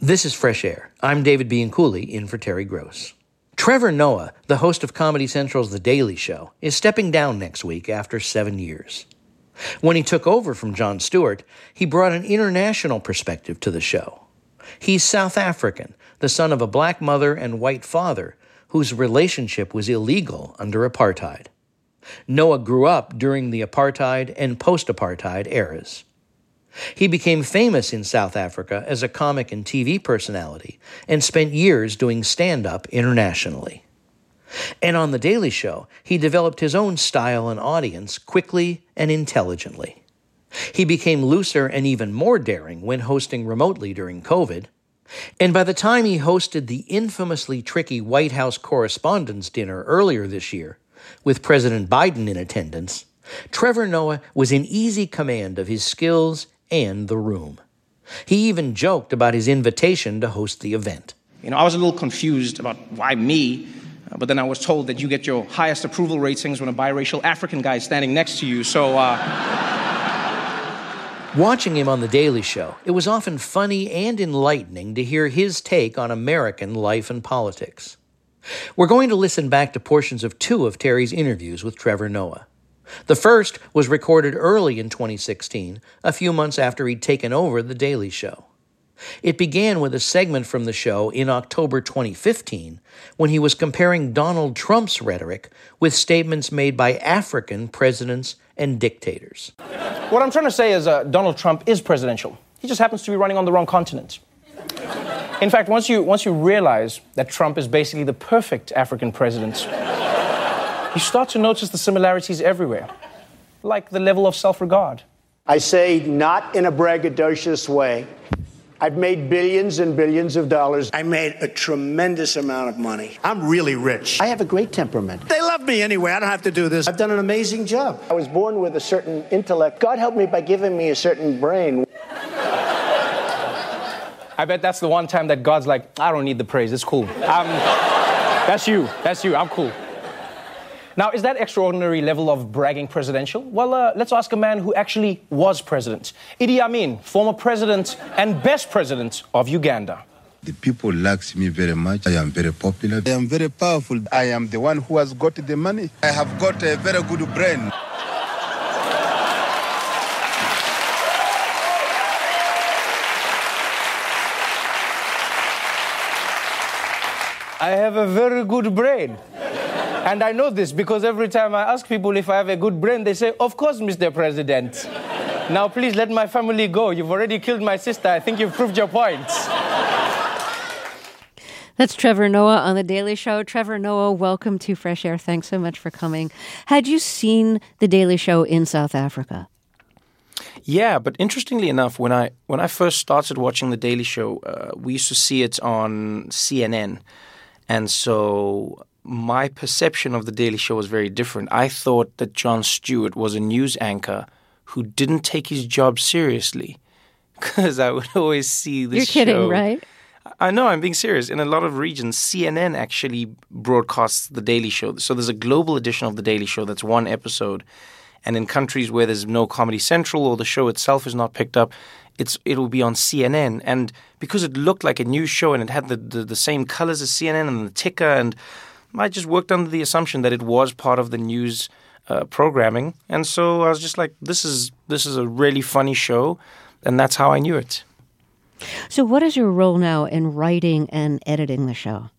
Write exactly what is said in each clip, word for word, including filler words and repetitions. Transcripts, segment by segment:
This is Fresh Air. I'm David Bean Cooley, in for Terry Gross. Trevor Noah, the host of Comedy Central's The Daily Show, is stepping down next week after seven years. When he took over from Jon Stewart, he brought an international perspective to the show. He's South African, the son of a black mother and white father, whose relationship was illegal under apartheid. Noah grew up during the apartheid and post-apartheid eras. He became famous in South Africa as a comic and T V personality and spent years doing stand-up internationally. And on The Daily Show, he developed his own style and audience quickly and intelligently. He became looser and even more daring when hosting remotely during COVID. And by the time he hosted the infamously tricky White House Correspondents' Dinner earlier this year, with President Biden in attendance, Trevor Noah was in easy command of his skills and the room. He even joked about his invitation to host the event. You know, I was a little confused about why me, but then I was told that you get your highest approval ratings when a biracial African guy is standing next to you, so... Uh... Watching him on The Daily Show, it was often funny and enlightening to hear his take on American life and politics. We're going to listen back to portions of two of Terry's interviews with Trevor Noah. The first was recorded early in twenty sixteen, a few months after he'd taken over The Daily Show. It began with a segment from the show in October twenty fifteen, when he was comparing Donald Trump's rhetoric with statements made by African presidents and dictators. What I'm trying to say is uh, Donald Trump is presidential. He just happens to be running on the wrong continent. In fact, once you, once you realize that Trump is basically the perfect African president, you start to notice the similarities everywhere, like the level of self-regard. I say, not in a braggadocious way, I've made billions and billions of dollars. I made a tremendous amount of money. I'm really rich. I have a great temperament. They love me anyway. I don't have to do this. I've done an amazing job. I was born with a certain intellect. God helped me by giving me a certain brain. I bet that's the one time that God's like, I don't need the praise. It's cool. Um, that's you. That's you. I'm cool. Now, is that extraordinary level of bragging presidential? Well, uh, let's ask a man who actually was president. Idi Amin, former president and best president of Uganda. The people likes me very much. I am very popular. I am very powerful. I am the one who has got the money. I have got a very good brain. I have a very good brain. And I know this because every time I ask people if I have a good brain, they say, of course, Mister President. Now, please let my family go. You've already killed my sister. I think you've proved your point. That's Trevor Noah on The Daily Show. Trevor Noah, welcome to Fresh Air. Thanks so much for coming. Had you seen The Daily Show in South Africa? Yeah, but interestingly enough, when I, when I first started watching The Daily Show, uh, we used to see it on C N N. And so... my perception of The Daily Show was very different. I thought that Jon Stewart was a news anchor who didn't take his job seriously, because I would always see this show. You're kidding, show. Right? I know, I'm being serious. In a lot of regions, C N N actually broadcasts The Daily Show. So there's a global edition of The Daily Show that's one episode. And in countries where there's no Comedy Central or the show itself is not picked up, It's it'll be on C N N. And because it looked like a news show and it had the, the, the same colors as C N N and the ticker, and I just worked under the assumption that it was part of the news uh, programming. And so I was just like, this is this is a really funny show. And that's how I knew it. So what is your role now in writing and editing the show?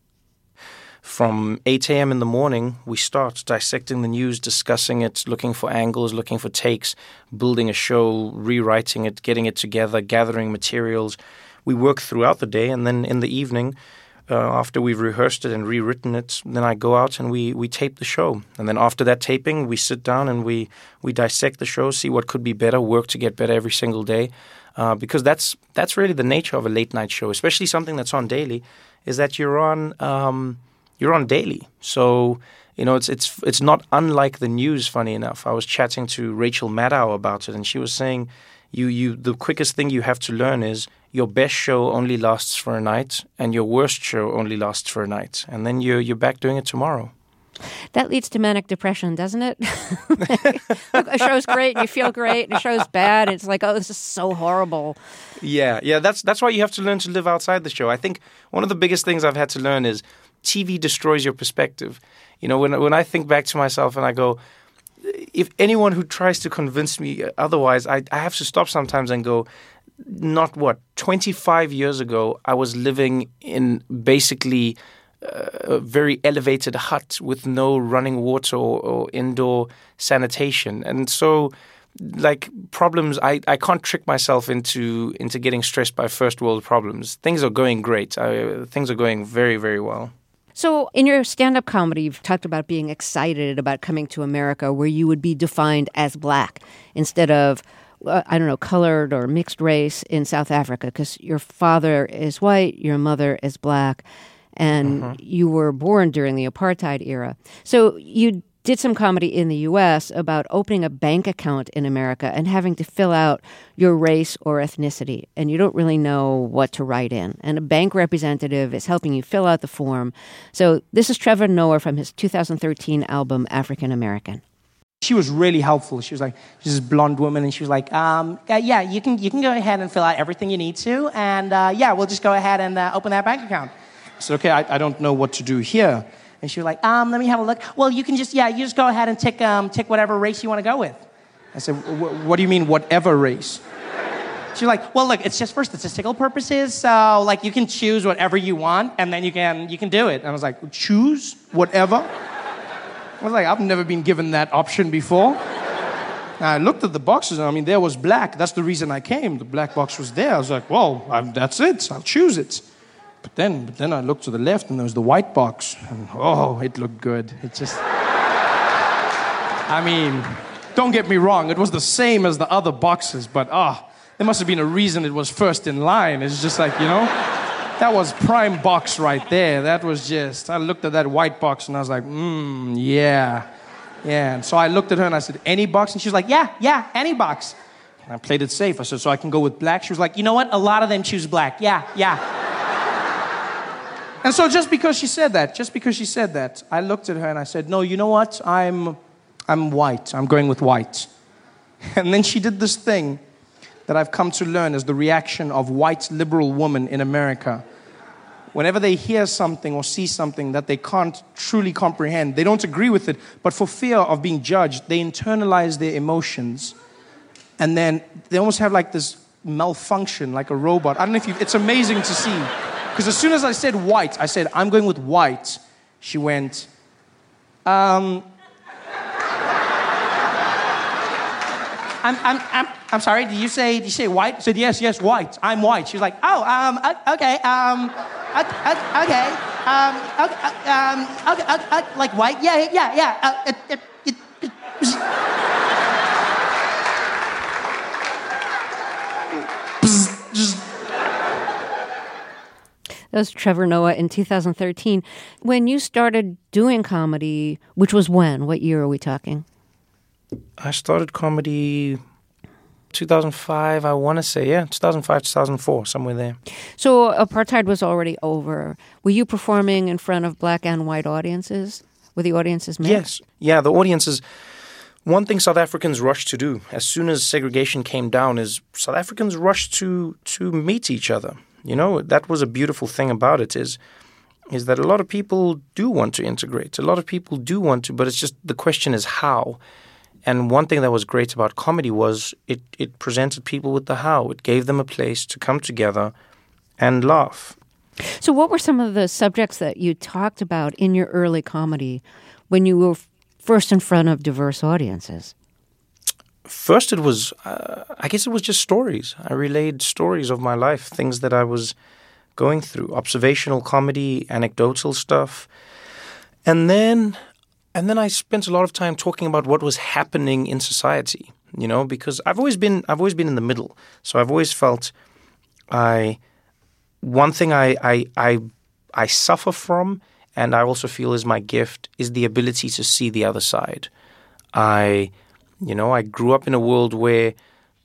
From eight a.m. in the morning, we start dissecting the news, discussing it, looking for angles, looking for takes, building a show, rewriting it, getting it together, gathering materials. We work throughout the day, and then in the evening... Uh, after we've rehearsed it and rewritten it, then I go out and we, we tape the show. And then after that taping, we sit down and we, we dissect the show, see what could be better, work to get better every single day. Uh, because that's that's really the nature of a late-night show, especially something that's on daily, is that you're on um, you're on daily. So, you know, it's, it's, it's not unlike the news, funny enough. I was chatting to Rachel Maddow about it, and she was saying, you you the quickest thing you have to learn is your best show only lasts for a night and your worst show only lasts for a night. And then you're, you're back doing it tomorrow. That leads to manic depression, doesn't it? Like, look, a show's great and you feel great, and a show's bad and it's like, oh, this is so horrible. Yeah, yeah, that's that's why you have to learn to live outside the show. I think one of the biggest things I've had to learn is T V destroys your perspective. You know, when when I think back to myself and I go, if anyone who tries to convince me otherwise, I, I have to stop sometimes and go, not what, twenty-five years ago, I was living in basically a very elevated hut with no running water or, or indoor sanitation. And so, like, problems, I, I can't trick myself into into getting stressed by first world problems. Things are going great. I, things are going very, very well. So in your stand-up comedy, you've talked about being excited about coming to America, where you would be defined as black instead of, uh, I don't know, colored or mixed race in South Africa, because your father is white, your mother is black, and mm-hmm. you were born during the apartheid era. So you did some comedy in the U S about opening a bank account in America and having to fill out your race or ethnicity, and you don't really know what to write in. And a bank representative is helping you fill out the form. So this is Trevor Noah from his two thousand thirteen album, African American. She was really helpful. She was like, she's this blonde woman, and she was like, um, yeah, you can you can go ahead and fill out everything you need to, and uh, yeah, we'll just go ahead and uh, open that bank account. I said, okay, I, I don't know what to do here. And she was like, um, let me have a look. Well, you can just, yeah, you just go ahead and tick, um, tick whatever race you want to go with. I said, what do you mean, whatever race? She's like, well, look, it's just for statistical purposes. So, like, you can choose whatever you want, and then you can you can do it. And I was like, choose whatever? I was like, I've never been given that option before. And I looked at the boxes, and I mean, there was black. That's the reason I came. The black box was there. I was like, well, I'm, that's it. I'll choose it. But then, but then I looked to the left, and there was the white box. And, oh, it looked good. It just... I mean, don't get me wrong. It was the same as the other boxes, but ah, oh, there must have been a reason it was first in line. It's just like, you know, that was prime box right there. That was just... I looked at that white box, and I was like, mmm, yeah. Yeah, and so I looked at her, and I said, any box? And she was like, yeah, yeah, any box. And I played it safe. I said, so I can go with black? She was like, you know what? A lot of them choose black. Yeah, yeah. And so just because she said that, just because she said that, I looked at her and I said, no, you know what? I'm I'm white. I'm going with white. And then she did this thing that I've come to learn is the reaction of white liberal women in America. Whenever they hear something or see something that they can't truly comprehend, they don't agree with it, but for fear of being judged, they internalize their emotions. And then they almost have like this malfunction, like a robot. I don't know if you... It's amazing to see. Because as soon as I said white, I said, I'm going with white. She went, um... I'm, I'm, I'm, I'm sorry, did you say, did you say white? I said, yes, yes, white. I'm white. She was like, oh, um, okay, um, okay, um, okay, um, okay, okay, okay, like white? Yeah, yeah, yeah. Uh, it, it, it, it. That was Trevor Noah in two thousand thirteen. When you started doing comedy, which was when? What year are we talking? I started comedy two thousand five, I want to say, yeah, two thousand five, two thousand four, somewhere there. So apartheid was already over. Were you performing in front of black and white audiences? Were the audiences mixed? Yes. Yeah, the audiences... One thing South Africans rushed to do as soon as segregation came down is South Africans rushed to to meet each other. You know, that was a beautiful thing about it is is that a lot of people do want to integrate. A lot of people do want to, but it's just the question is how. And one thing that was great about comedy was it, it presented people with the how. It gave them a place to come together and laugh. So what were some of the subjects that you talked about in your early comedy when you were first in front of diverse audiences? First, it was, uh, I guess it was just stories. I relayed stories of my life, things that I was going through, observational comedy, anecdotal stuff. And then, and then I spent a lot of time talking about what was happening in society, you know, because I've always been, I've always been in the middle. So I've always felt I, one thing I, I, I, I suffer from, and I also feel is my gift, is the ability to see the other side. I... You know, I grew up in a world where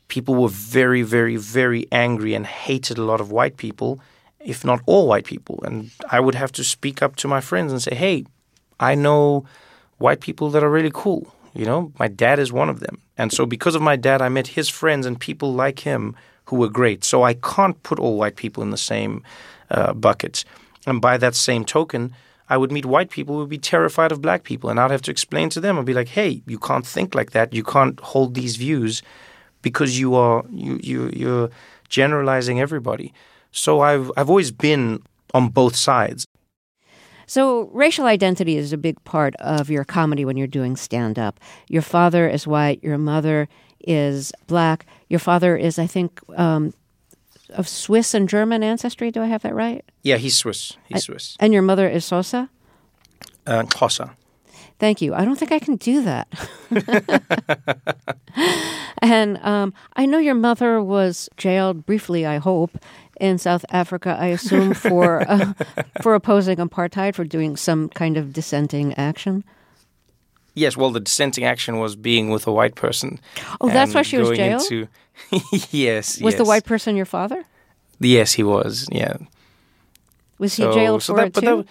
people were very, very, very angry and hated a lot of white people, if not all white people. And I would have to speak up to my friends and say, hey, I know white people that are really cool. You know, my dad is one of them. And so because of my dad, I met his friends and people like him who were great. So I can't put all white people in the same uh, buckets. And by that same token, I would meet white people who would be terrified of black people. And I'd have to explain to them. I'd be like, hey, you can't think like that. You can't hold these views because you are you, you, you're generalizing everybody. So I've I've always been on both sides. So racial identity is a big part of your comedy when you're doing stand-up. Your father is white. Your mother is black. Your father is, I think, um, of Swiss and German ancestry. Do I have that right? Yeah, he's Swiss. He's I, Swiss. And your mother is Xhosa? Uh, Xhosa. Thank you. I don't think I can do that. And um, I know your mother was jailed briefly, I hope, in South Africa, I assume, for uh, for opposing apartheid, for doing some kind of dissenting action. Yes, well, the dissenting action was being with a white person. Oh, that's why she was jailed? Into... yes, Was yes. the white person your father? Yes, he was, yeah. Was he so, jailed so for that, it, too? That,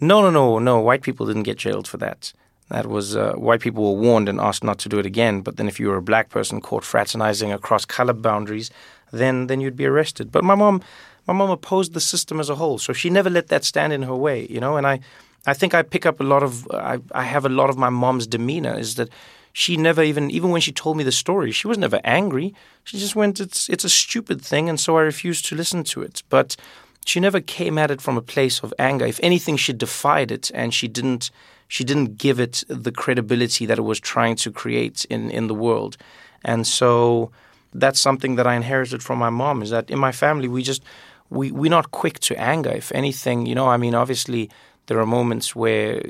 no, no, no, no. White people didn't get jailed for that. That was uh, white people were warned and asked not to do it again. But then if you were a black person caught fraternizing across color boundaries, then then you'd be arrested. But my mom my mom opposed the system as a whole. So she never let that stand in her way, you know. And I, I think I pick up a lot of I, I have a lot of my mom's demeanor is that she never even even when she told me the story, she was never angry. She just went, it's it's a stupid thing, and so I refused to listen to it. But she never came at it from a place of anger. If anything, she defied it, and she didn't she didn't give it the credibility that it was trying to create in, in the world. And so that's something that I inherited from my mom, is that in my family, we just, we, we're not quick to anger. If anything, you know, I mean, obviously there are moments where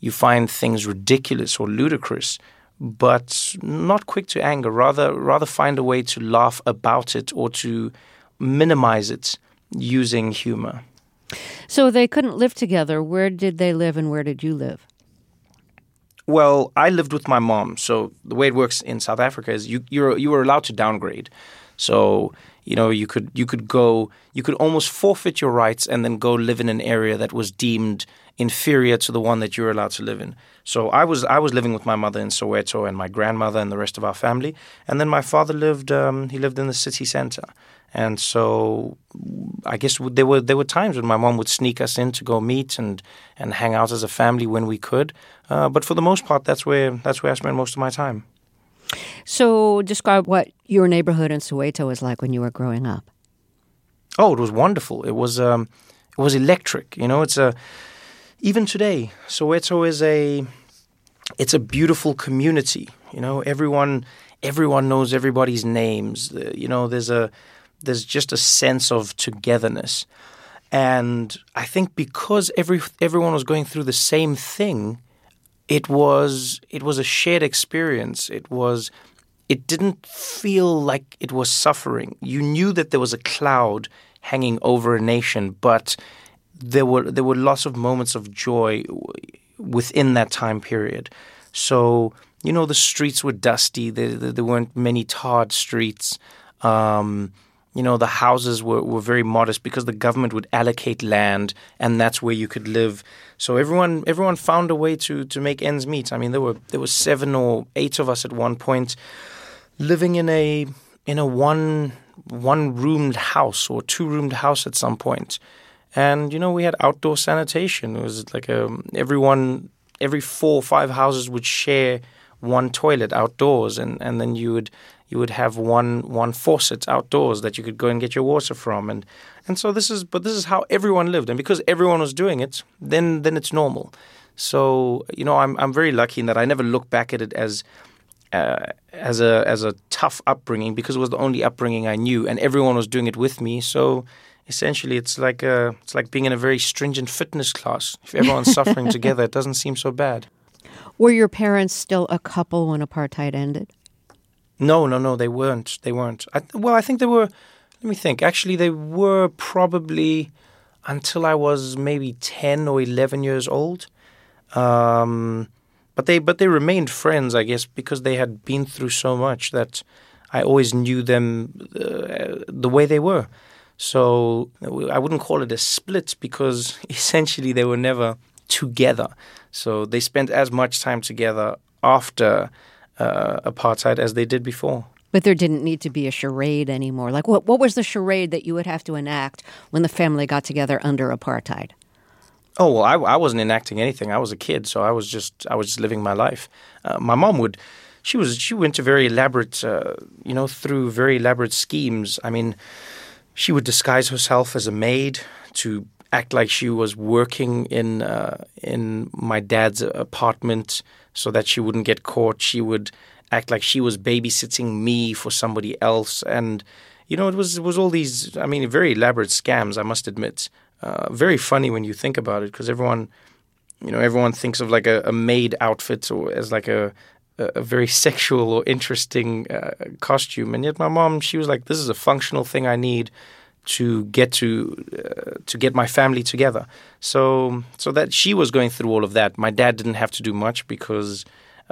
you find things ridiculous or ludicrous, but not quick to anger, rather, rather find a way to laugh about it or to minimize it using humor. So they couldn't live together. Where did they live and where did you live? Well, I lived with my mom. So the way it works in South Africa is you you're, you were allowed to downgrade. So, you know, you could you could go, you could almost forfeit your rights and then go live in an area that was deemed inferior to the one that you were allowed to live in. So I was I was living with my mother in Soweto and my grandmother and the rest of our family. And then my father lived, um, he lived in the city center. And so I guess there were there were times when my mom would sneak us in to go meet and, and hang out as a family when we could. Uh, but for the most part, that's where that's where I spent most of my time. So describe what your neighborhood in Soweto was like when you were growing up. Oh, it was wonderful. It was um, it was electric. You know, it's a even today Soweto is a it's a beautiful community. You know, everyone everyone knows everybody's names. You know, there's a There's just a sense of togetherness. And I think because every everyone was going through the same thing, it was it was a shared experience. It was it didn't feel like it was suffering. You knew that there was a cloud hanging over a nation, but there were there were lots of moments of joy within that time period. So, you know, the streets were dusty. There, there weren't many tarred streets. Um You know, the houses were, were very modest because the government would allocate land and that's where you could live. So everyone everyone found a way to to make ends meet. I mean, there were there were seven or eight of us at one point living in a in a one one roomed house or two roomed house at some point. And, you know, we had outdoor sanitation. It was like a, everyone every four or five houses would share one toilet outdoors, and, and then you would you would have one one faucet outdoors that you could go and get your water from, and and so this is but this is how everyone lived, and because everyone was doing it, then then it's normal. So, you know, I'm I'm very lucky in that I never look back at it as uh, as a as a tough upbringing, because it was the only upbringing I knew, and everyone was doing it with me. So essentially, it's like a, it's like being in a very stringent fitness class. If everyone's suffering together, it doesn't seem so bad. Were your parents still a couple when apartheid ended? No, no, no, they weren't. They weren't. I, well, I think they were, let me think. Actually, they were probably until I was maybe ten or eleven years old. Um, but they but they remained friends, I guess, because they had been through so much that I always knew them uh, the way they were. So I wouldn't call it a split, because essentially they were never together. So they spent as much time together after uh, apartheid as they did before. But there didn't need to be a charade anymore. Like, what what was the charade that you would have to enact when the family got together under apartheid? Oh, well, I, I wasn't enacting anything. I was a kid, so I was just I was just living my life. Uh, my mom would, she was she went to very elaborate, uh, you know, through very elaborate schemes. I mean, she would disguise herself as a maid to act like she was working in uh, in my dad's apartment so that she wouldn't get caught. She would act like she was babysitting me for somebody else. And, you know, it was it was all these, I mean, very elaborate scams, I must admit. Uh, very funny when you think about it, because everyone, you know, everyone thinks of like a, a maid outfit or as like a, a very sexual or interesting uh, costume. And yet my mom, she was like, this is a functional thing I need to get to uh, to get my family together. So so that she was going through all of that. My dad didn't have to do much because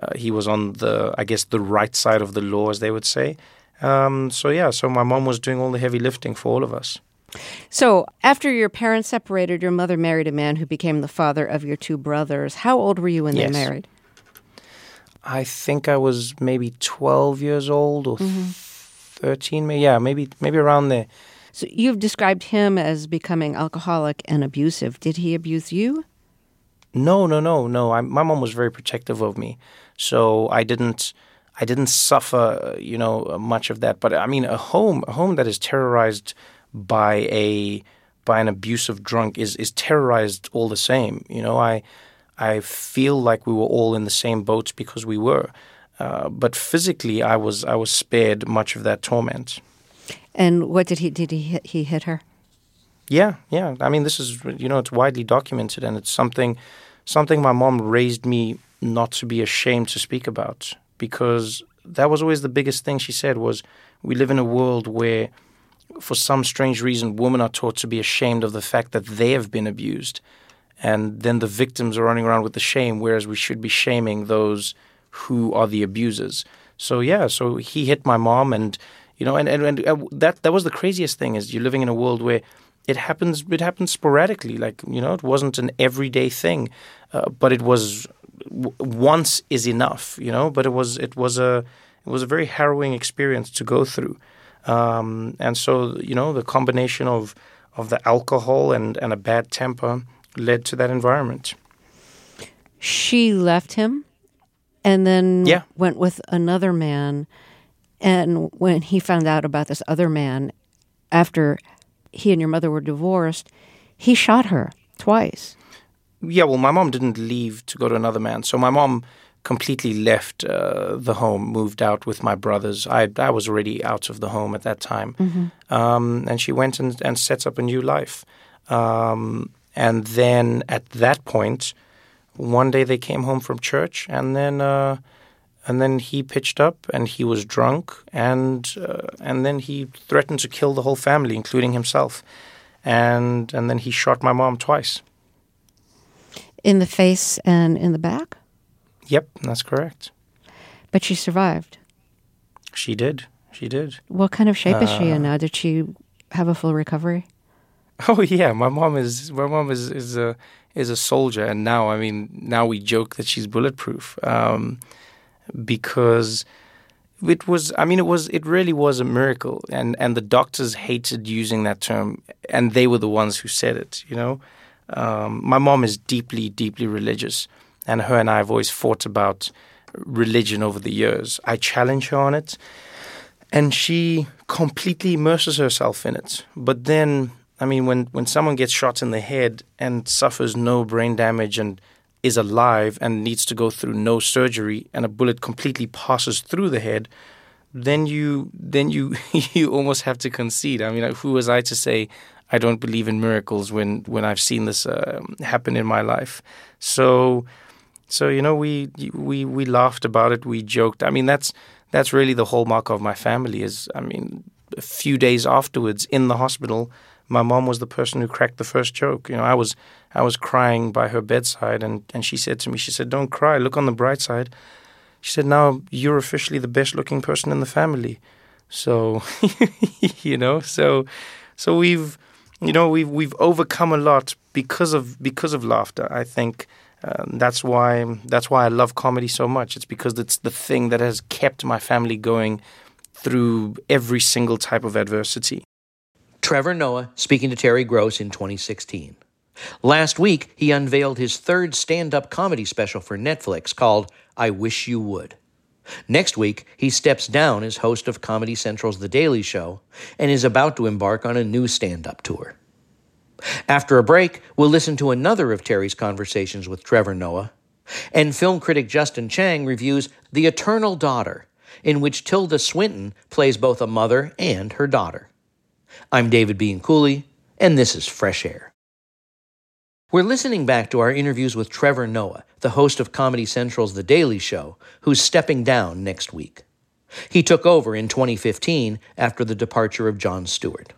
uh, he was on the, I guess, the right side of the law, as they would say. Um, so, yeah, so my mom was doing all the heavy lifting for all of us. So after your parents separated, your mother married a man who became the father of your two brothers. How old were you when yes. they married? I think I was maybe twelve years old or mm-hmm. thirteen. Yeah, maybe maybe around there. So you've described him as becoming alcoholic and abusive. Did he abuse you? No, no, no, no. I, my mom was very protective of me, so I didn't, I didn't suffer, you know, much of that. But I mean, a home, a home that is terrorized by a by an abusive drunk is is terrorized all the same. You know, I I feel like we were all in the same boats because we were, uh, but physically, I was I was spared much of that torment. And what did he, did he hit, he hit her? Yeah, yeah. I mean, this is, you know, it's widely documented, and it's something, something my mom raised me not to be ashamed to speak about, because that was always the biggest thing she said was, we live in a world where, for some strange reason, women are taught to be ashamed of the fact that they have been abused. And then the victims are running around with the shame, whereas we should be shaming those who are the abusers. So, yeah, so he hit my mom, and you know, and, and, and that that was the craziest thing, is you're living in a world where it happens it happens sporadically. Like, you know, it wasn't an everyday thing, uh, but it was w- once is enough, you know, but it was it was a it was a very harrowing experience to go through. Um, and so, you know, the combination of, of the alcohol and, and a bad temper led to that environment. She left him and then yeah. went with another man. And when he found out about this other man, after he and your mother were divorced, he shot her twice. Yeah, well, my mom didn't leave to go to another man. So my mom completely left uh, the home, moved out with my brothers. I I was already out of the home at that time. Mm-hmm. Um, and she went and, and set up a new life. Um, and then at that point, one day they came home from church, and then... Uh, And then he pitched up, and he was drunk, and uh, and then he threatened to kill the whole family, including himself, and and then he shot my mom twice. In the face and in the back? Yep, that's correct. But she survived. She did. She did. What kind of shape uh, is she in now? Did she have a full recovery? Oh yeah, my mom is my mom is is a is a soldier, and now I mean now we joke that she's bulletproof. Um, Because it was, I mean, it was, it really was a miracle. And, and the doctors hated using that term, and they were the ones who said it, you know. Um, my mom is deeply, deeply religious, and her and I have always fought about religion over the years. I challenge her on it, and she completely immerses herself in it. But then, I mean, when, when someone gets shot in the head and suffers no brain damage and is alive and needs to go through no surgery, and a bullet completely passes through the head, then you then you you almost have to concede. I mean, who was I to say I don't believe in miracles when when I've seen this uh, happen in my life? So so you know we we we laughed about it, we joked. I mean, that's that's really the hallmark of my family. Is I mean, a few days afterwards in the hospital, my mom was the person who cracked the first joke. You know, I was I was crying by her bedside, and, and she said to me, she said, "Don't cry, look on the bright side." She said, "Now you're officially the best-looking person in the family." So, you know, so so we've You know, we've we've overcome a lot because of because of laughter. I think um, that's why that's why I love comedy so much. It's because it's the thing that has kept my family going through every single type of adversity. Trevor Noah speaking to Terry Gross in twenty sixteen. Last week, he unveiled his third stand-up comedy special for Netflix called I Wish You Would. Next week, he steps down as host of Comedy Central's The Daily Show and is about to embark on a new stand-up tour. After a break, we'll listen to another of Terry's conversations with Trevor Noah, and film critic Justin Chang reviews The Eternal Daughter, in which Tilda Swinton plays both a mother and her daughter. I'm David Bean Cooley, and this is Fresh Air. We're listening back to our interviews with Trevor Noah, the host of Comedy Central's The Daily Show, who's stepping down next week. He took over in twenty fifteen after the departure of Jon Stewart.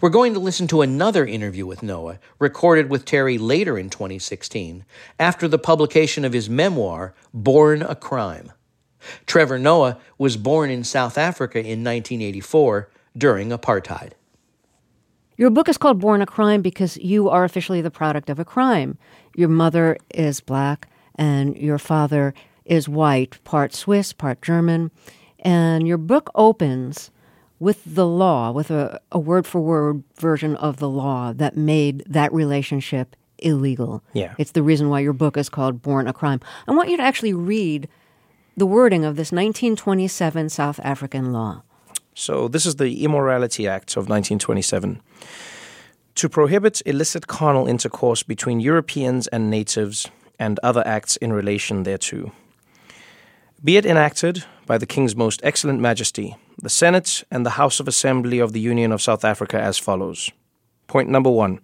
We're going to listen to another interview with Noah, recorded with Terry later in twenty sixteen, after the publication of his memoir, Born a Crime. Trevor Noah was born in South Africa in nineteen eighty-four during apartheid. Your book is called Born a Crime because you are officially the product of a crime. Your mother is black and your father is white, part Swiss, part German. And your book opens with the law, with a, a word-for-word version of the law that made that relationship illegal. Yeah. It's the reason why your book is called Born a Crime. I want you to actually read the wording of this nineteen twenty-seven South African law. So this is the Immorality Act of nineteen twenty-seven. To prohibit illicit carnal intercourse between Europeans and natives and other acts in relation thereto. Be it enacted by the King's Most Excellent Majesty, the Senate and the House of Assembly of the Union of South Africa as follows. Point number one.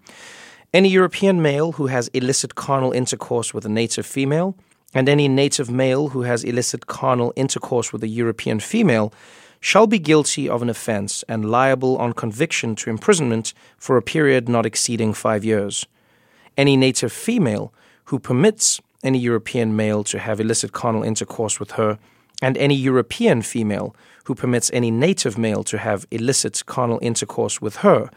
Any European male who has illicit carnal intercourse with a native female and any native male who has illicit carnal intercourse with a European female shall be guilty of an offense and liable on conviction to imprisonment for a period not exceeding five years. Any native female who permits any European male to have illicit carnal intercourse with her, and any European female who permits any native male to have illicit carnal intercourse with her,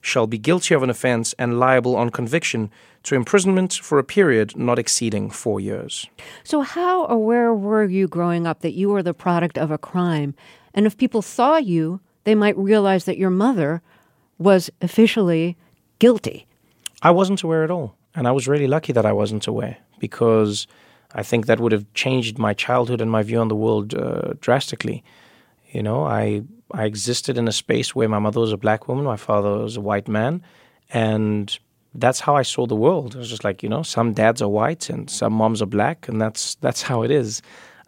shall be guilty of an offense and liable on conviction to imprisonment for a period not exceeding four years. So how aware were you growing up that you were the product of a crime? And if people saw you, they might realize that your mother was officially guilty. I wasn't aware at all. And I was really lucky that I wasn't aware, because I think that would have changed my childhood and my view on the world uh, drastically. You know, I I existed in a space where my mother was a black woman, my father was a white man, and that's how I saw the world. It was just like, you know, some dads are white and some moms are black, and that's that's how it is.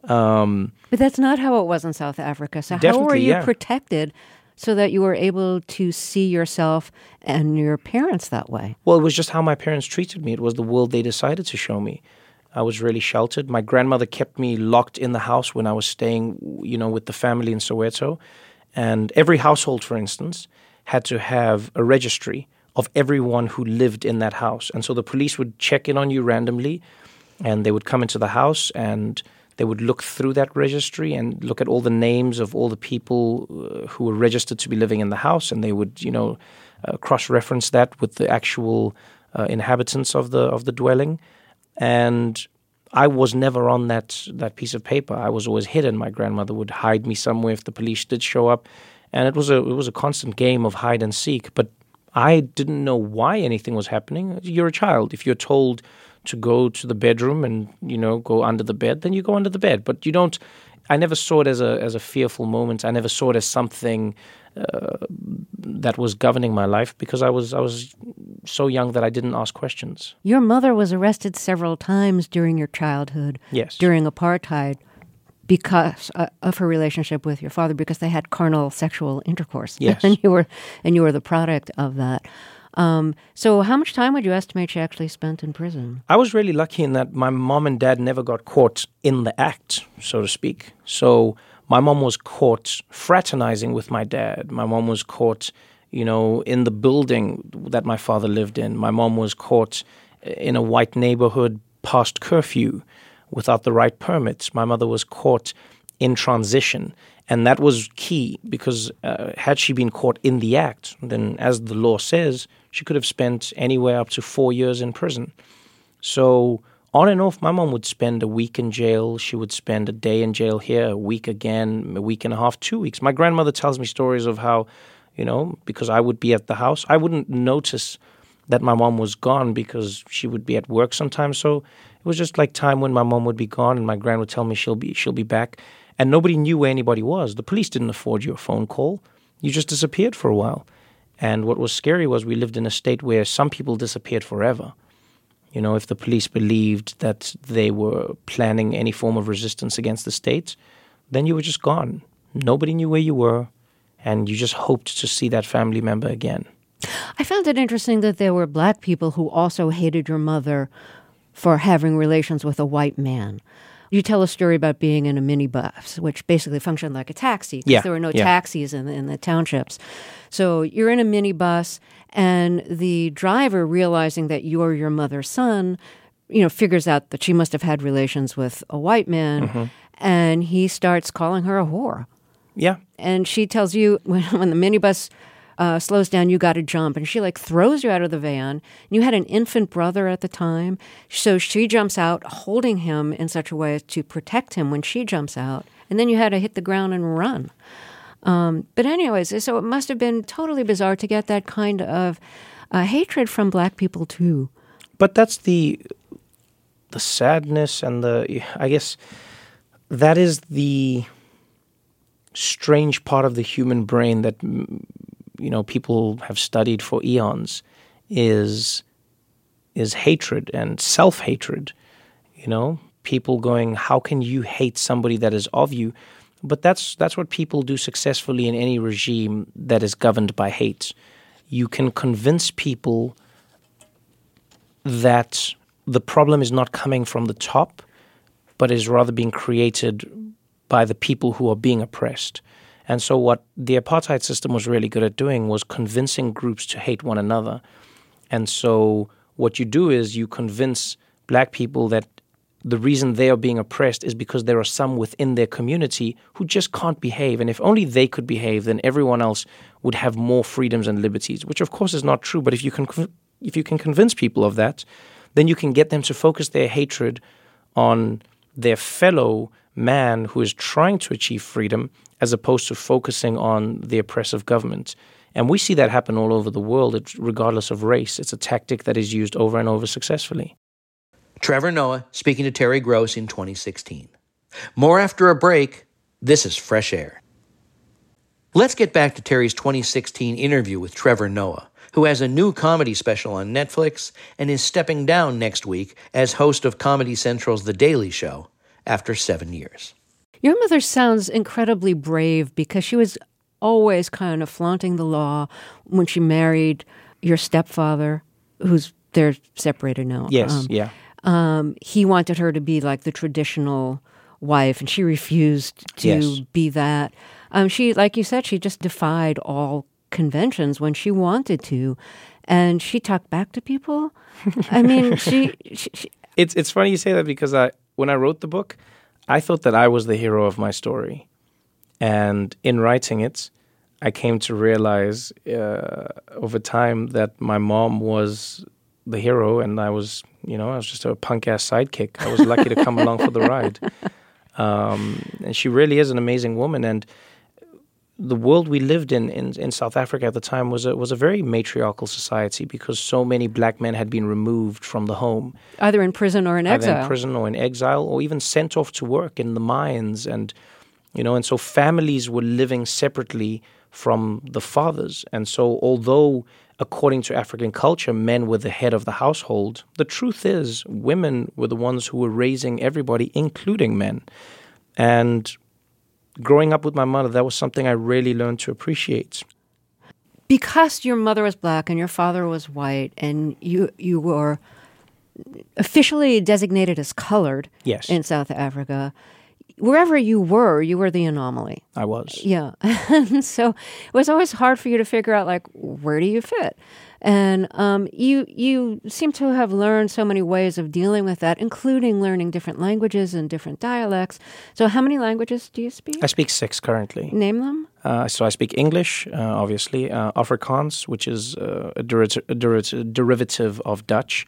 Um, but that's not how it was in South Africa. So how were you yeah. protected so that you were able to see yourself and your parents that way? Well, it was just how my parents treated me. It was the world they decided to show me. I was really sheltered. My grandmother kept me locked in the house when I was staying, you know, with the family in Soweto. And every household, for instance, had to have a registry of everyone who lived in that house. And so the police would check in on you randomly, and they would come into the house and they would look through that registry and look at all the names of all the people uh, who were registered to be living in the house, and they would, you know, uh, cross-reference that with the actual uh, inhabitants of the of the dwelling. And I was never on that that piece of paper. I was always hidden. My grandmother would hide me somewhere if the police did show up, and it was a it was a constant game of hide and seek. But I didn't know why anything was happening. You're a child. If you're told to go to the bedroom and, you know, go under the bed, then you go under the bed. But you don't, I never saw it as a as a fearful moment. I never saw it as something uh, that was governing my life, because I was I was so young that I didn't ask questions. Your mother was arrested several times during your childhood, yes, during apartheid, because uh, of her relationship with your father, because they had carnal sexual intercourse. Yes. and you were and you were the product of that. Um, so how much time would you estimate she actually spent in prison? I was really lucky in that my mom and dad never got caught in the act, so to speak. So my mom was caught fraternizing with my dad. My mom was caught, you know, in the building that my father lived in. My mom was caught in a white neighborhood past curfew without the right permits. My mother was caught in transition. And that was key because uh, had she been caught in the act, then as the law says, she could have spent anywhere up to four years in prison. So on and off, my mom would spend a week in jail. She would spend a day in jail here, a week again, a week and a half, two weeks. My grandmother tells me stories of how, you know, because I would be at the house, I wouldn't notice that my mom was gone because she would be at work sometimes. So it was just like time when my mom would be gone and my gran would tell me she'll be she'll be back. And nobody knew where anybody was. The police didn't afford you a phone call. You just disappeared for a while. And what was scary was we lived in a state where some people disappeared forever. You know, if the police believed that they were planning any form of resistance against the state, then you were just gone. Nobody knew where you were, and you just hoped to see that family member again. I found it interesting that there were black people who also hated your mother for having relations with a white man. You tell a story about being in a minibus, which basically functioned like a taxi because yeah, there were no yeah. taxis in the, in the townships. So you're in a minibus, and the driver, realizing that you're your mother's son, you know, figures out that she must have had relations with a white man, mm-hmm. and he starts calling her a whore. Yeah. And she tells you, when, when the minibus uh, slows down, you got to jump. And she, like, throws you out of the van. You had an infant brother at the time. So she jumps out, holding him in such a way as to protect him when she jumps out. And then you had to hit the ground and run. Um, but anyways, so it must have been totally bizarre to get that kind of uh, hatred from black people too. But that's the the sadness and the, I guess, that is the strange part of the human brain that, you know, people have studied for eons is is hatred and self-hatred, you know, people going, how can you hate somebody that is of you? But that's that's what people do successfully in any regime that is governed by hate. You can convince people that the problem is not coming from the top, but is rather being created by the people who are being oppressed. And so what the apartheid system was really good at doing was convincing groups to hate one another. And so what you do is you convince black people that the reason they are being oppressed is because there are some within their community who just can't behave. And if only they could behave, then everyone else would have more freedoms and liberties, which of course is not true. But if you can, if you can convince people of that, then you can get them to focus their hatred on their fellow man who is trying to achieve freedom as opposed to focusing on the oppressive government. And we see that happen all over the world, regardless of race. It's a tactic that is used over and over successfully. Trevor Noah speaking to Terry Gross in twenty sixteen. More after a break. This is Fresh Air. Let's get back to Terry's twenty sixteen interview with Trevor Noah, who has a new comedy special on Netflix and is stepping down next week as host of Comedy Central's The Daily Show after seven years. Your mother sounds incredibly brave because she was always kind of flaunting the law when she married your stepfather, who's they're separated now. Yes, um, yeah. Um, he wanted her to be like the traditional wife, and she refused to yes. be that. Um, she, like you said, she just defied all conventions when she wanted to, and she talked back to people. I mean, she, she, she. It's it's funny you say that because I when I wrote the book, I thought that I was the hero of my story, and in writing it, I came to realize uh, over time that my mom was the hero, and I was, you know, I was just a punk-ass sidekick. I was lucky to come along for the ride. Um, and she really is an amazing woman. And the world we lived in, in in South Africa at the time was a was a very matriarchal society because so many black men had been removed from the home. Either in prison or in Either exile. Either in prison or in exile, or even sent off to work in the mines. And, you know, and so families were living separately from the fathers. And so although according to African culture, men were the head of the household, the truth is women were the ones who were raising everybody, including men. And growing up with my mother, that was something I really learned to appreciate. Because your mother was black and your father was white and you you were officially designated as colored yes. in South Africa, wherever you were, you were the anomaly. I was. Yeah. So it was always hard for you to figure out, like, where do you fit? And um, you you seem to have learned so many ways of dealing with that, including learning different languages and different dialects. So how many languages do you speak? I speak six currently. Name them? Uh, so I speak English, uh, obviously, uh, Afrikaans, which is uh, a, deri- a, deri- a derivative of Dutch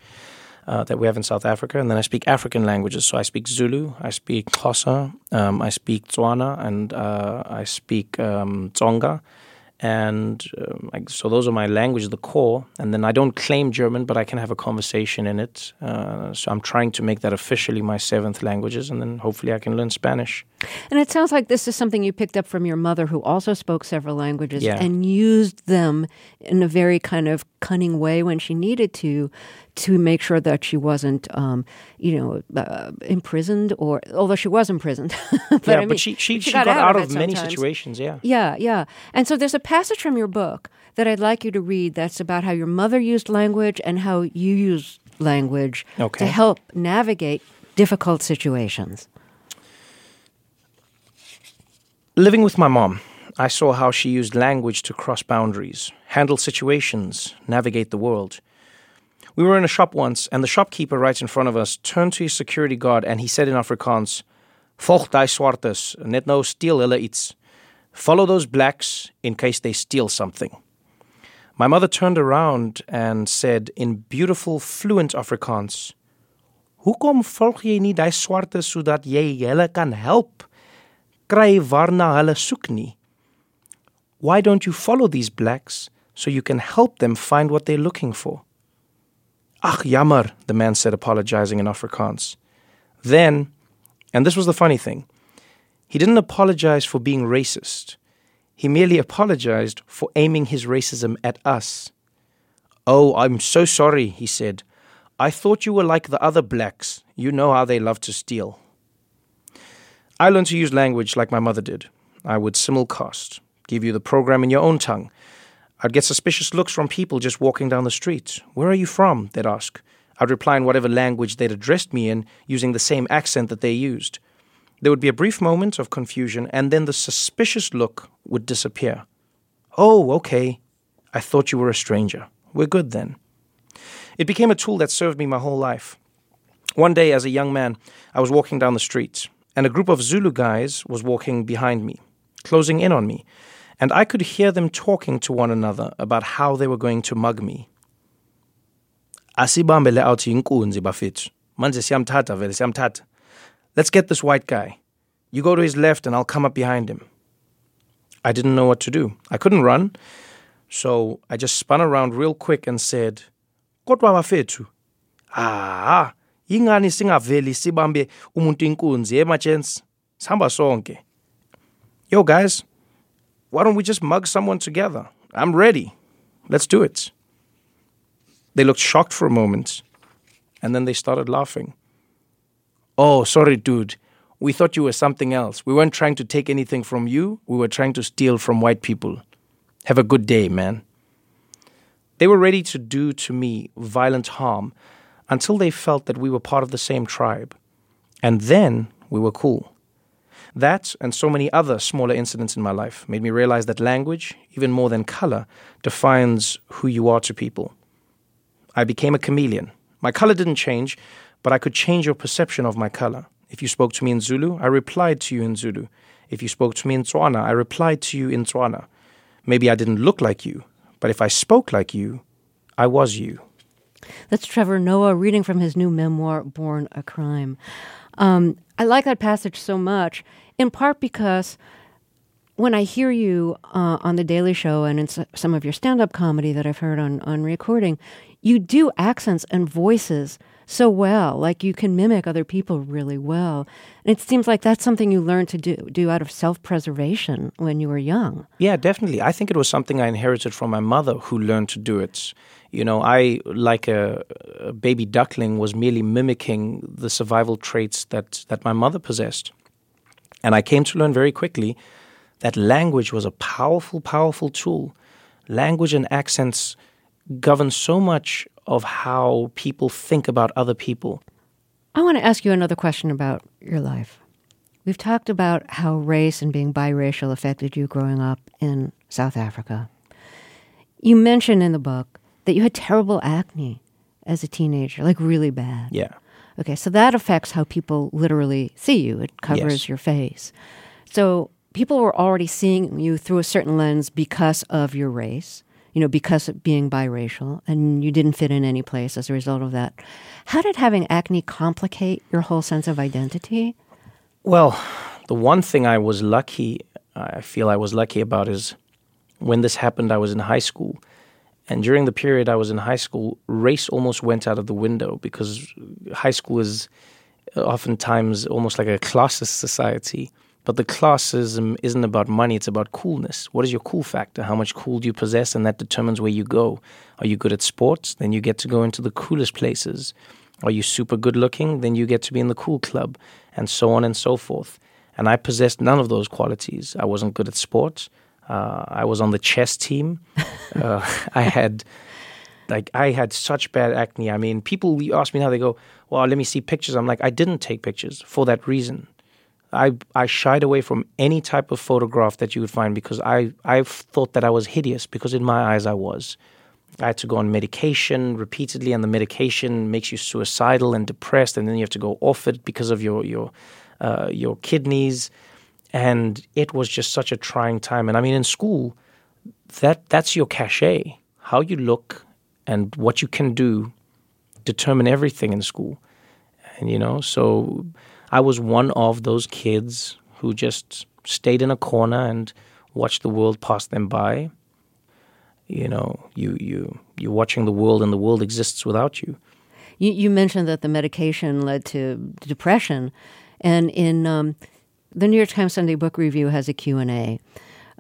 uh, that we have in South Africa. And then I speak African languages. So I speak Zulu, I speak Xhosa, um, I speak Tswana, and uh, I speak um, Tsonga. And um, I, so those are my language, the core. And then I don't claim German, but I can have a conversation in it. Uh, so I'm trying to make that officially my seventh languages, and then hopefully I can learn Spanish. And it sounds like this is something you picked up from your mother, who also spoke several languages yeah. and used them in a very kind of cunning way when she needed to, to make sure that she wasn't, um, you know, uh, imprisoned, or although she was imprisoned. but yeah, I mean, but she, she, she, she got, got out, out of, of many situations, yeah. Yeah, yeah. And so there's a passage from your book that I'd like you to read that's about how your mother used language and how you used language okay. to help navigate difficult situations. Living with my mom, I saw how she used language to cross boundaries, handle situations, navigate the world. We were in a shop once, and the shopkeeper right in front of us turned to his security guard, and he said in Afrikaans, "Volg die swartes, net nou steel hulle iets." Follow those blacks in case they steal something. My mother turned around and said in beautiful, fluent Afrikaans, "Hoekom volg jy nie die swartes sodat jy hulle kan help? Kry waarna hulle soek nie." Why don't you follow these blacks so you can help them find what they're looking for? "Ach, jammer," the man said, apologizing in Afrikaans. Then, and this was the funny thing, he didn't apologize for being racist. He merely apologized for aiming his racism at us. "Oh, I'm so sorry," he said. "I thought you were like the other blacks. You know how they love to steal." I learned to use language like my mother did. I would simulcast, give you the program in your own tongue. I'd get suspicious looks from people just walking down the street. "Where are you from?" they'd ask. I'd reply in whatever language they'd addressed me in, using the same accent that they used. There would be a brief moment of confusion, and then the suspicious look would disappear. "Oh, okay. I thought you were a stranger. We're good then." It became a tool that served me my whole life. One day, as a young man, I was walking down the street, and a group of Zulu guys was walking behind me, closing in on me. And I could hear them talking to one another about how they were going to mug me. "Let's get this white guy. You go to his left and I'll come up behind him." I didn't know what to do. I couldn't run. So I just spun around real quick and said, "Kodwa bafethu. Ah, ingani singaveli sibambe umuntu inkunzi emergency. Sihamba sonke. Yo, guys. Why don't we just mug someone together? I'm ready. Let's do it." They looked shocked for a moment, and then they started laughing. "Oh, sorry, dude. We thought you were something else. We weren't trying to take anything from you. We were trying to steal from white people. Have a good day, man." They were ready to do to me violent harm until they felt that we were part of the same tribe. And then we were cool. That and so many other smaller incidents in my life made me realize that language, even more than color, defines who you are to people. I became a chameleon. My color didn't change, but I could change your perception of my color. If you spoke to me in Zulu, I replied to you in Zulu. If you spoke to me in Tswana, I replied to you in Tswana. Maybe I didn't look like you, but if I spoke like you, I was you. That's Trevor Noah reading from his new memoir, Born a Crime. Um, I like that passage so much, in part because when I hear you uh, on The Daily Show and in s- some of your stand-up comedy that I've heard on, on recording, you do accents and voices so well, like you can mimic other people really well. And it seems like that's something you learned to do, do out of self-preservation when you were young. Yeah, definitely. I think it was something I inherited from my mother, who learned to do it. You know, I, like a, a baby duckling, was merely mimicking the survival traits that, that my mother possessed. And I came to learn very quickly that language was a powerful, powerful tool. Language and accents govern so much of how people think about other people. I want to ask you another question about your life. We've talked about how race and being biracial affected you growing up in South Africa. You mention in the book that you had terrible acne as a teenager, like really bad. Yeah. Okay, so that affects how people literally see you. It covers yes. your face. So people were already seeing you through a certain lens because of your race, you know, because of being biracial, and you didn't fit in any place as a result of that. How did having acne complicate your whole sense of identity? Well, the one thing I was lucky, I feel I was lucky about is when this happened, I was in high school. And during the period I was in high school, race almost went out of the window because high school is oftentimes almost like a classist society. But the classism isn't about money, it's about coolness. What is your cool factor? How much cool do you possess? And that determines where you go. Are you good at sports? Then you get to go into the coolest places. Are you super good looking? Then you get to be in the cool club, and so on and so forth. And I possessed none of those qualities. I wasn't good at sports. Uh, I was on the chess team. Uh, I had, like, I had such bad acne. I mean, people ask me now, they go, well, let me see pictures. I'm like, I didn't take pictures for that reason. I I shied away from any type of photograph that you would find because I, I thought that I was hideous because in my eyes I was. I had to go on medication repeatedly, and the medication makes you suicidal and depressed, and then you have to go off it because of your your uh, your kidneys. And it was just such a trying time. And I mean, in school, that that's your cachet. How you look and what you can do determine everything in school. And, you know, so I was one of those kids who just stayed in a corner and watched the world pass them by. You know, you, you, you're watching the world and the world exists without you. You, you mentioned that the medication led to depression. And in... Um The New York Times Sunday Book Review has a Q and A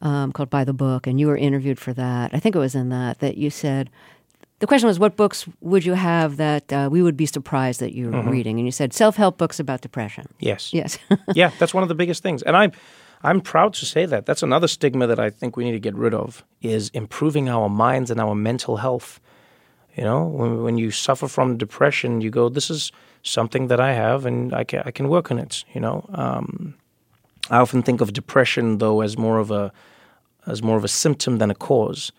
um, called By the Book, and you were interviewed for that. I think it was in that, that you said, the question was, what books would you have that uh, we would be surprised that you were mm-hmm. reading? And you said, self-help books about depression. Yes. Yes. Yeah, that's one of the biggest things. And I'm, I'm proud to say that. That's another stigma that I think we need to get rid of, is improving our minds and our mental health. You know, when, when you suffer from depression, you go, this is something that I have, and I can, I can work on it, you know. Um I often think of depression, though, as more of a as more of a symptom than a cause.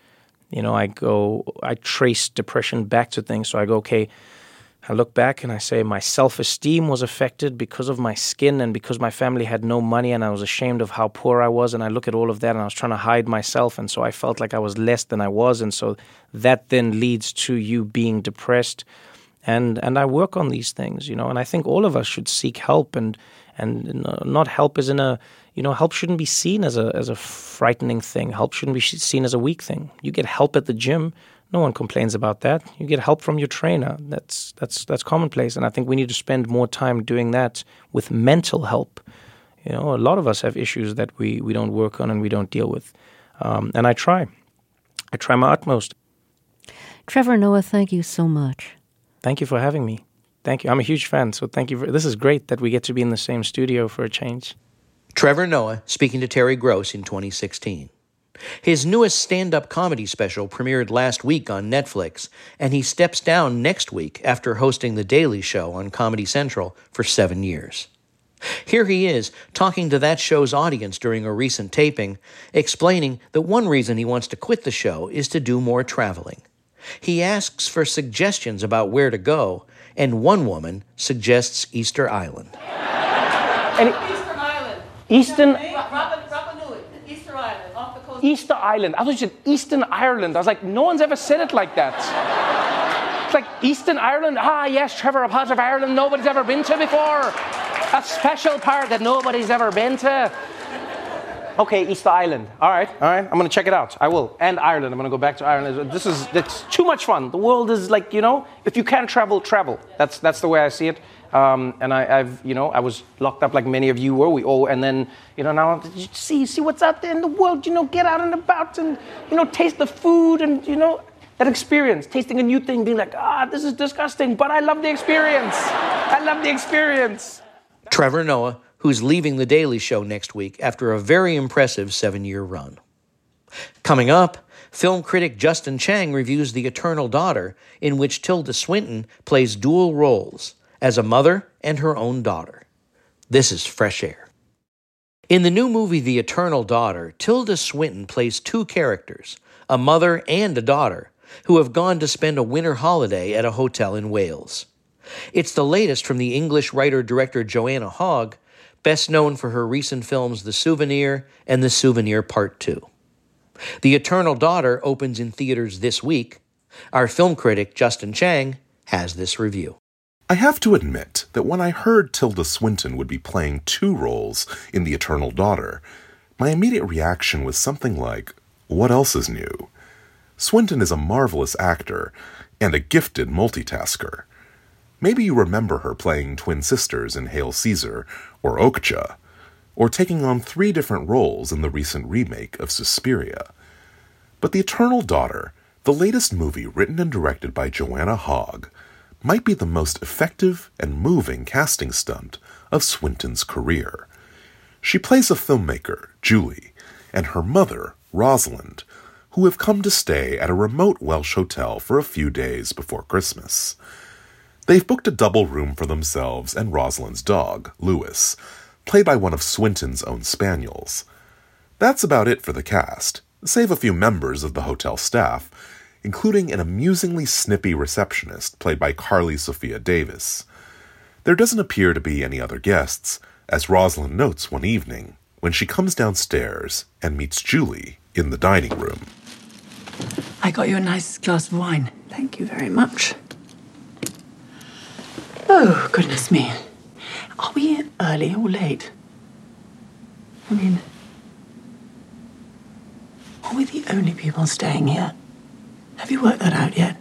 You know, I go, I trace depression back to things. So I go, okay, I look back and I say my self-esteem was affected because of my skin and because my family had no money and I was ashamed of how poor I was. And I look at all of that and I was trying to hide myself. And so I felt like I was less than I was. And so that then leads to you being depressed. And and I work on these things, you know, and I think all of us should seek help, and and not help is in a, you know, help shouldn't be seen as a as a frightening thing. Help shouldn't be seen as a weak thing. You get help at the gym. No one complains about that. You get help from your trainer. That's that's that's commonplace. And I think we need to spend more time doing that with mental help. You know, a lot of us have issues that we, we don't work on and we don't deal with. Um, and I try. I try my utmost. Trevor Noah, thank you so much. Thank you for having me. Thank you. I'm a huge fan, so thank you. For, this is great that we get to be in the same studio for a change. Trevor Noah speaking to Terry Gross in twenty sixteen. His newest stand-up comedy special premiered last week on Netflix, and he steps down next week after hosting The Daily Show on Comedy Central for seven years. Here he is talking to that show's audience during a recent taping, explaining that one reason he wants to quit the show is to do more traveling. He asks for suggestions about where to go, and one woman suggests Easter Island. And it, Easter Island. Eastern... Rapa, Rapa Nui. Easter Island, off the coast. Easter Island. I thought you said Eastern Ireland. I was like, no one's ever said it like that. It's like, Eastern Ireland? Ah, yes, Trevor, a part of Ireland nobody's ever been to before. A special part that nobody's ever been to. Okay, Easter Island. All right, all right. I'm going to check it out. I will. And Ireland. I'm going to go back to Ireland. This is it's too much fun. The world is like, you know, if you can travel, travel. That's that's the way I see it. Um, and I, I've, you know, I was locked up like many of you were. We all, and then, you know, now see see what's out there in the world. You know, get out and about and, you know, taste the food and, you know, that experience. Tasting a new thing, being like, ah, this is disgusting, but I love the experience. I love the experience. Trevor Noah, who's leaving The Daily Show next week after a very impressive seven-year run. Coming up, film critic Justin Chang reviews The Eternal Daughter, in which Tilda Swinton plays dual roles as a mother and her own daughter. This is Fresh Air. In the new movie The Eternal Daughter, Tilda Swinton plays two characters, a mother and a daughter, who have gone to spend a winter holiday at a hotel in Wales. It's the latest from the English writer-director Joanna Hogg, best known for her recent films The Souvenir and The Souvenir Part two. The Eternal Daughter opens in theaters this week. Our film critic, Justin Chang, has this review. I have to admit that when I heard Tilda Swinton would be playing two roles in The Eternal Daughter, my immediate reaction was something like, what else is new? Swinton is a marvelous actor and a gifted multitasker. Maybe you remember her playing twin sisters in Hail Caesar or Okja, or taking on three different roles in the recent remake of Suspiria. But The Eternal Daughter, the latest movie written and directed by Joanna Hogg, might be the most effective and moving casting stunt of Swinton's career. She plays a filmmaker, Julie, and her mother, Rosalind, who have come to stay at a remote Welsh hotel for a few days before Christmas. They've booked a double room for themselves and Rosalind's dog, Lewis, played by one of Swinton's own spaniels. That's about it for the cast, save a few members of the hotel staff, including an amusingly snippy receptionist played by Carly Sophia Davis. There doesn't appear to be any other guests, as Rosalind notes one evening, when she comes downstairs and meets Julie in the dining room. I got you a nice glass of wine. Thank you very much. Oh, goodness me. Are we early or late? I mean, are we the only people staying here? Have you worked that out yet?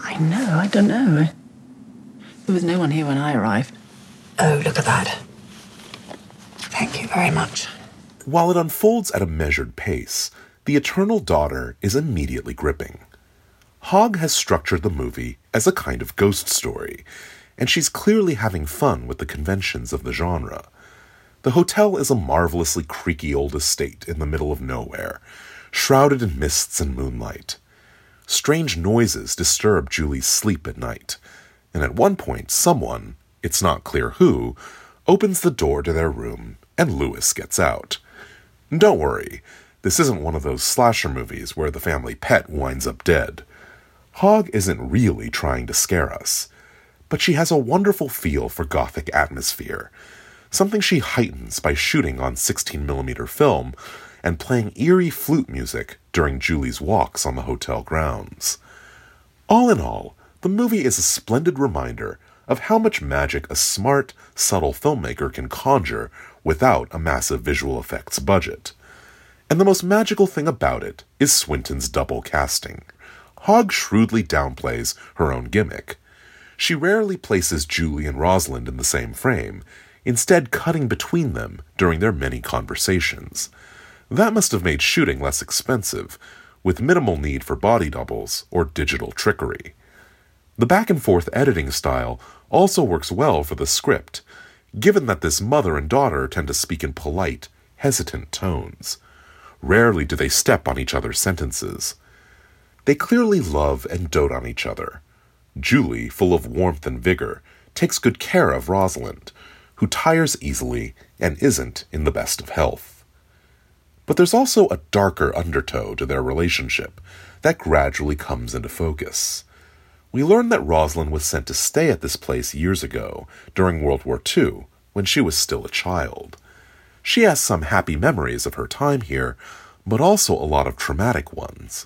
I know, I don't know. There was no one here when I arrived. Oh, look at that. Thank you very much. While it unfolds at a measured pace, The Eternal Daughter is immediately gripping. Hogg has structured the movie as a kind of ghost story, and she's clearly having fun with the conventions of the genre. The hotel is a marvelously creaky old estate in the middle of nowhere, shrouded in mists and moonlight. Strange noises disturb Julie's sleep at night, and at one point someone, it's not clear who, opens the door to their room, and Lewis gets out. Don't worry, this isn't one of those slasher movies where the family pet winds up dead. Hogg isn't really trying to scare us, but she has a wonderful feel for gothic atmosphere, something she heightens by shooting on sixteen millimeter film and playing eerie flute music during Julie's walks on the hotel grounds. All in all, the movie is a splendid reminder of how much magic a smart, subtle filmmaker can conjure without a massive visual effects budget. And the most magical thing about it is Swinton's double casting. Hogg shrewdly downplays her own gimmick. She rarely places Julie and Rosalind in the same frame, instead cutting between them during their many conversations. That must have made shooting less expensive, with minimal need for body doubles or digital trickery. The back-and-forth editing style also works well for the script, given that this mother and daughter tend to speak in polite, hesitant tones. Rarely do they step on each other's sentences. They clearly love and dote on each other. Julie, full of warmth and vigor, takes good care of Rosalind, who tires easily and isn't in the best of health. But there's also a darker undertow to their relationship that gradually comes into focus. We learn that Rosalind was sent to stay at this place years ago, during World War Two, when she was still a child. She has some happy memories of her time here, but also a lot of traumatic ones.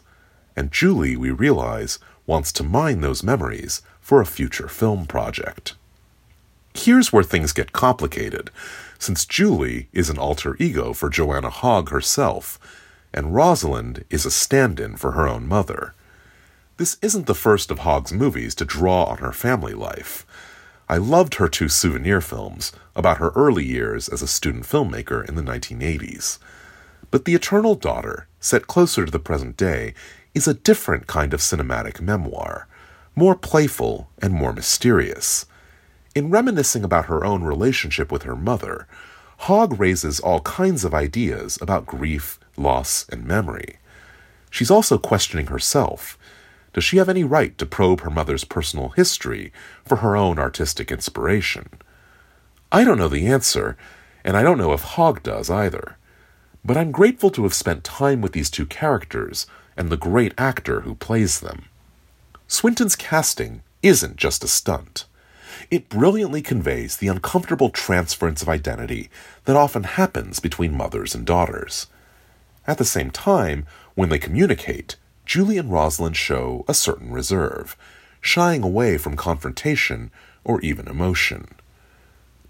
And Julie, we realize, wants to mine those memories for a future film project. Here's where things get complicated, since Julie is an alter ego for Joanna Hogg herself, and Rosalind is a stand-in for her own mother. This isn't the first of Hogg's movies to draw on her family life. I loved her two Souvenir films about her early years as a student filmmaker in the nineteen eighties. But The Eternal Daughter, set closer to the present day, is a different kind of cinematic memoir, more playful and more mysterious. In reminiscing about her own relationship with her mother, Hogg raises all kinds of ideas about grief, loss, and memory. She's also questioning herself. Does she have any right to probe her mother's personal history for her own artistic inspiration? I don't know the answer, and I don't know if Hogg does either. But I'm grateful to have spent time with these two characters and the great actor who plays them. Swinton's casting isn't just a stunt. It brilliantly conveys the uncomfortable transference of identity that often happens between mothers and daughters. At the same time, when they communicate, Julie and Rosalind show a certain reserve, shying away from confrontation or even emotion.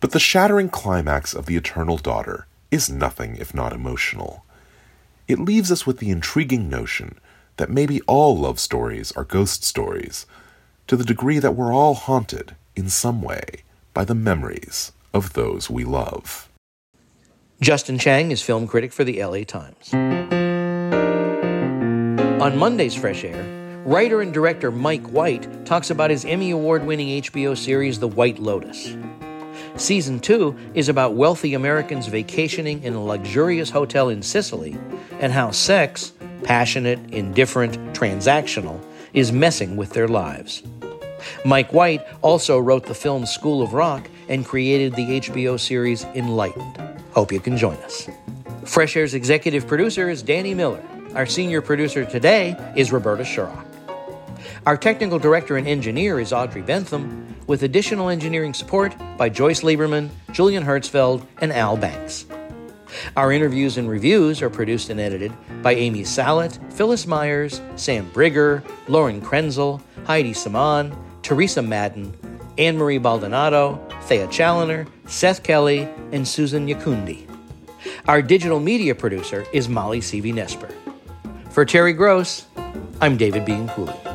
But the shattering climax of The Eternal Daughter is nothing if not emotional. It leaves us with the intriguing notion that maybe all love stories are ghost stories, to the degree that we're all haunted in some way by the memories of those we love. Justin Chang is film critic for the L A Times. On Monday's Fresh Air, writer and director Mike White talks about his Emmy Award-winning H B O series The White Lotus. Season two is about wealthy Americans vacationing in a luxurious hotel in Sicily and how sex, passionate, indifferent, transactional, is messing with their lives. Mike White also wrote the film School of Rock and created the H B O series Enlightened. Hope you can join us. Fresh Air's executive producer is Danny Miller. Our senior producer today is Roberta Sherrock. Our technical director and engineer is Audrey Bentham, with additional engineering support by Joyce Lieberman, Julian Hertzfeld, and Al Banks. Our interviews and reviews are produced and edited by Amy Sallet, Phyllis Myers, Sam Brigger, Lauren Krenzel, Heidi Saman, Teresa Madden, Anne-Marie Baldonado, Thea Challoner, Seth Kelly, and Susan Yakundi. Our digital media producer is Molly C V Nesper. For Terry Gross, I'm David Bean Cooley.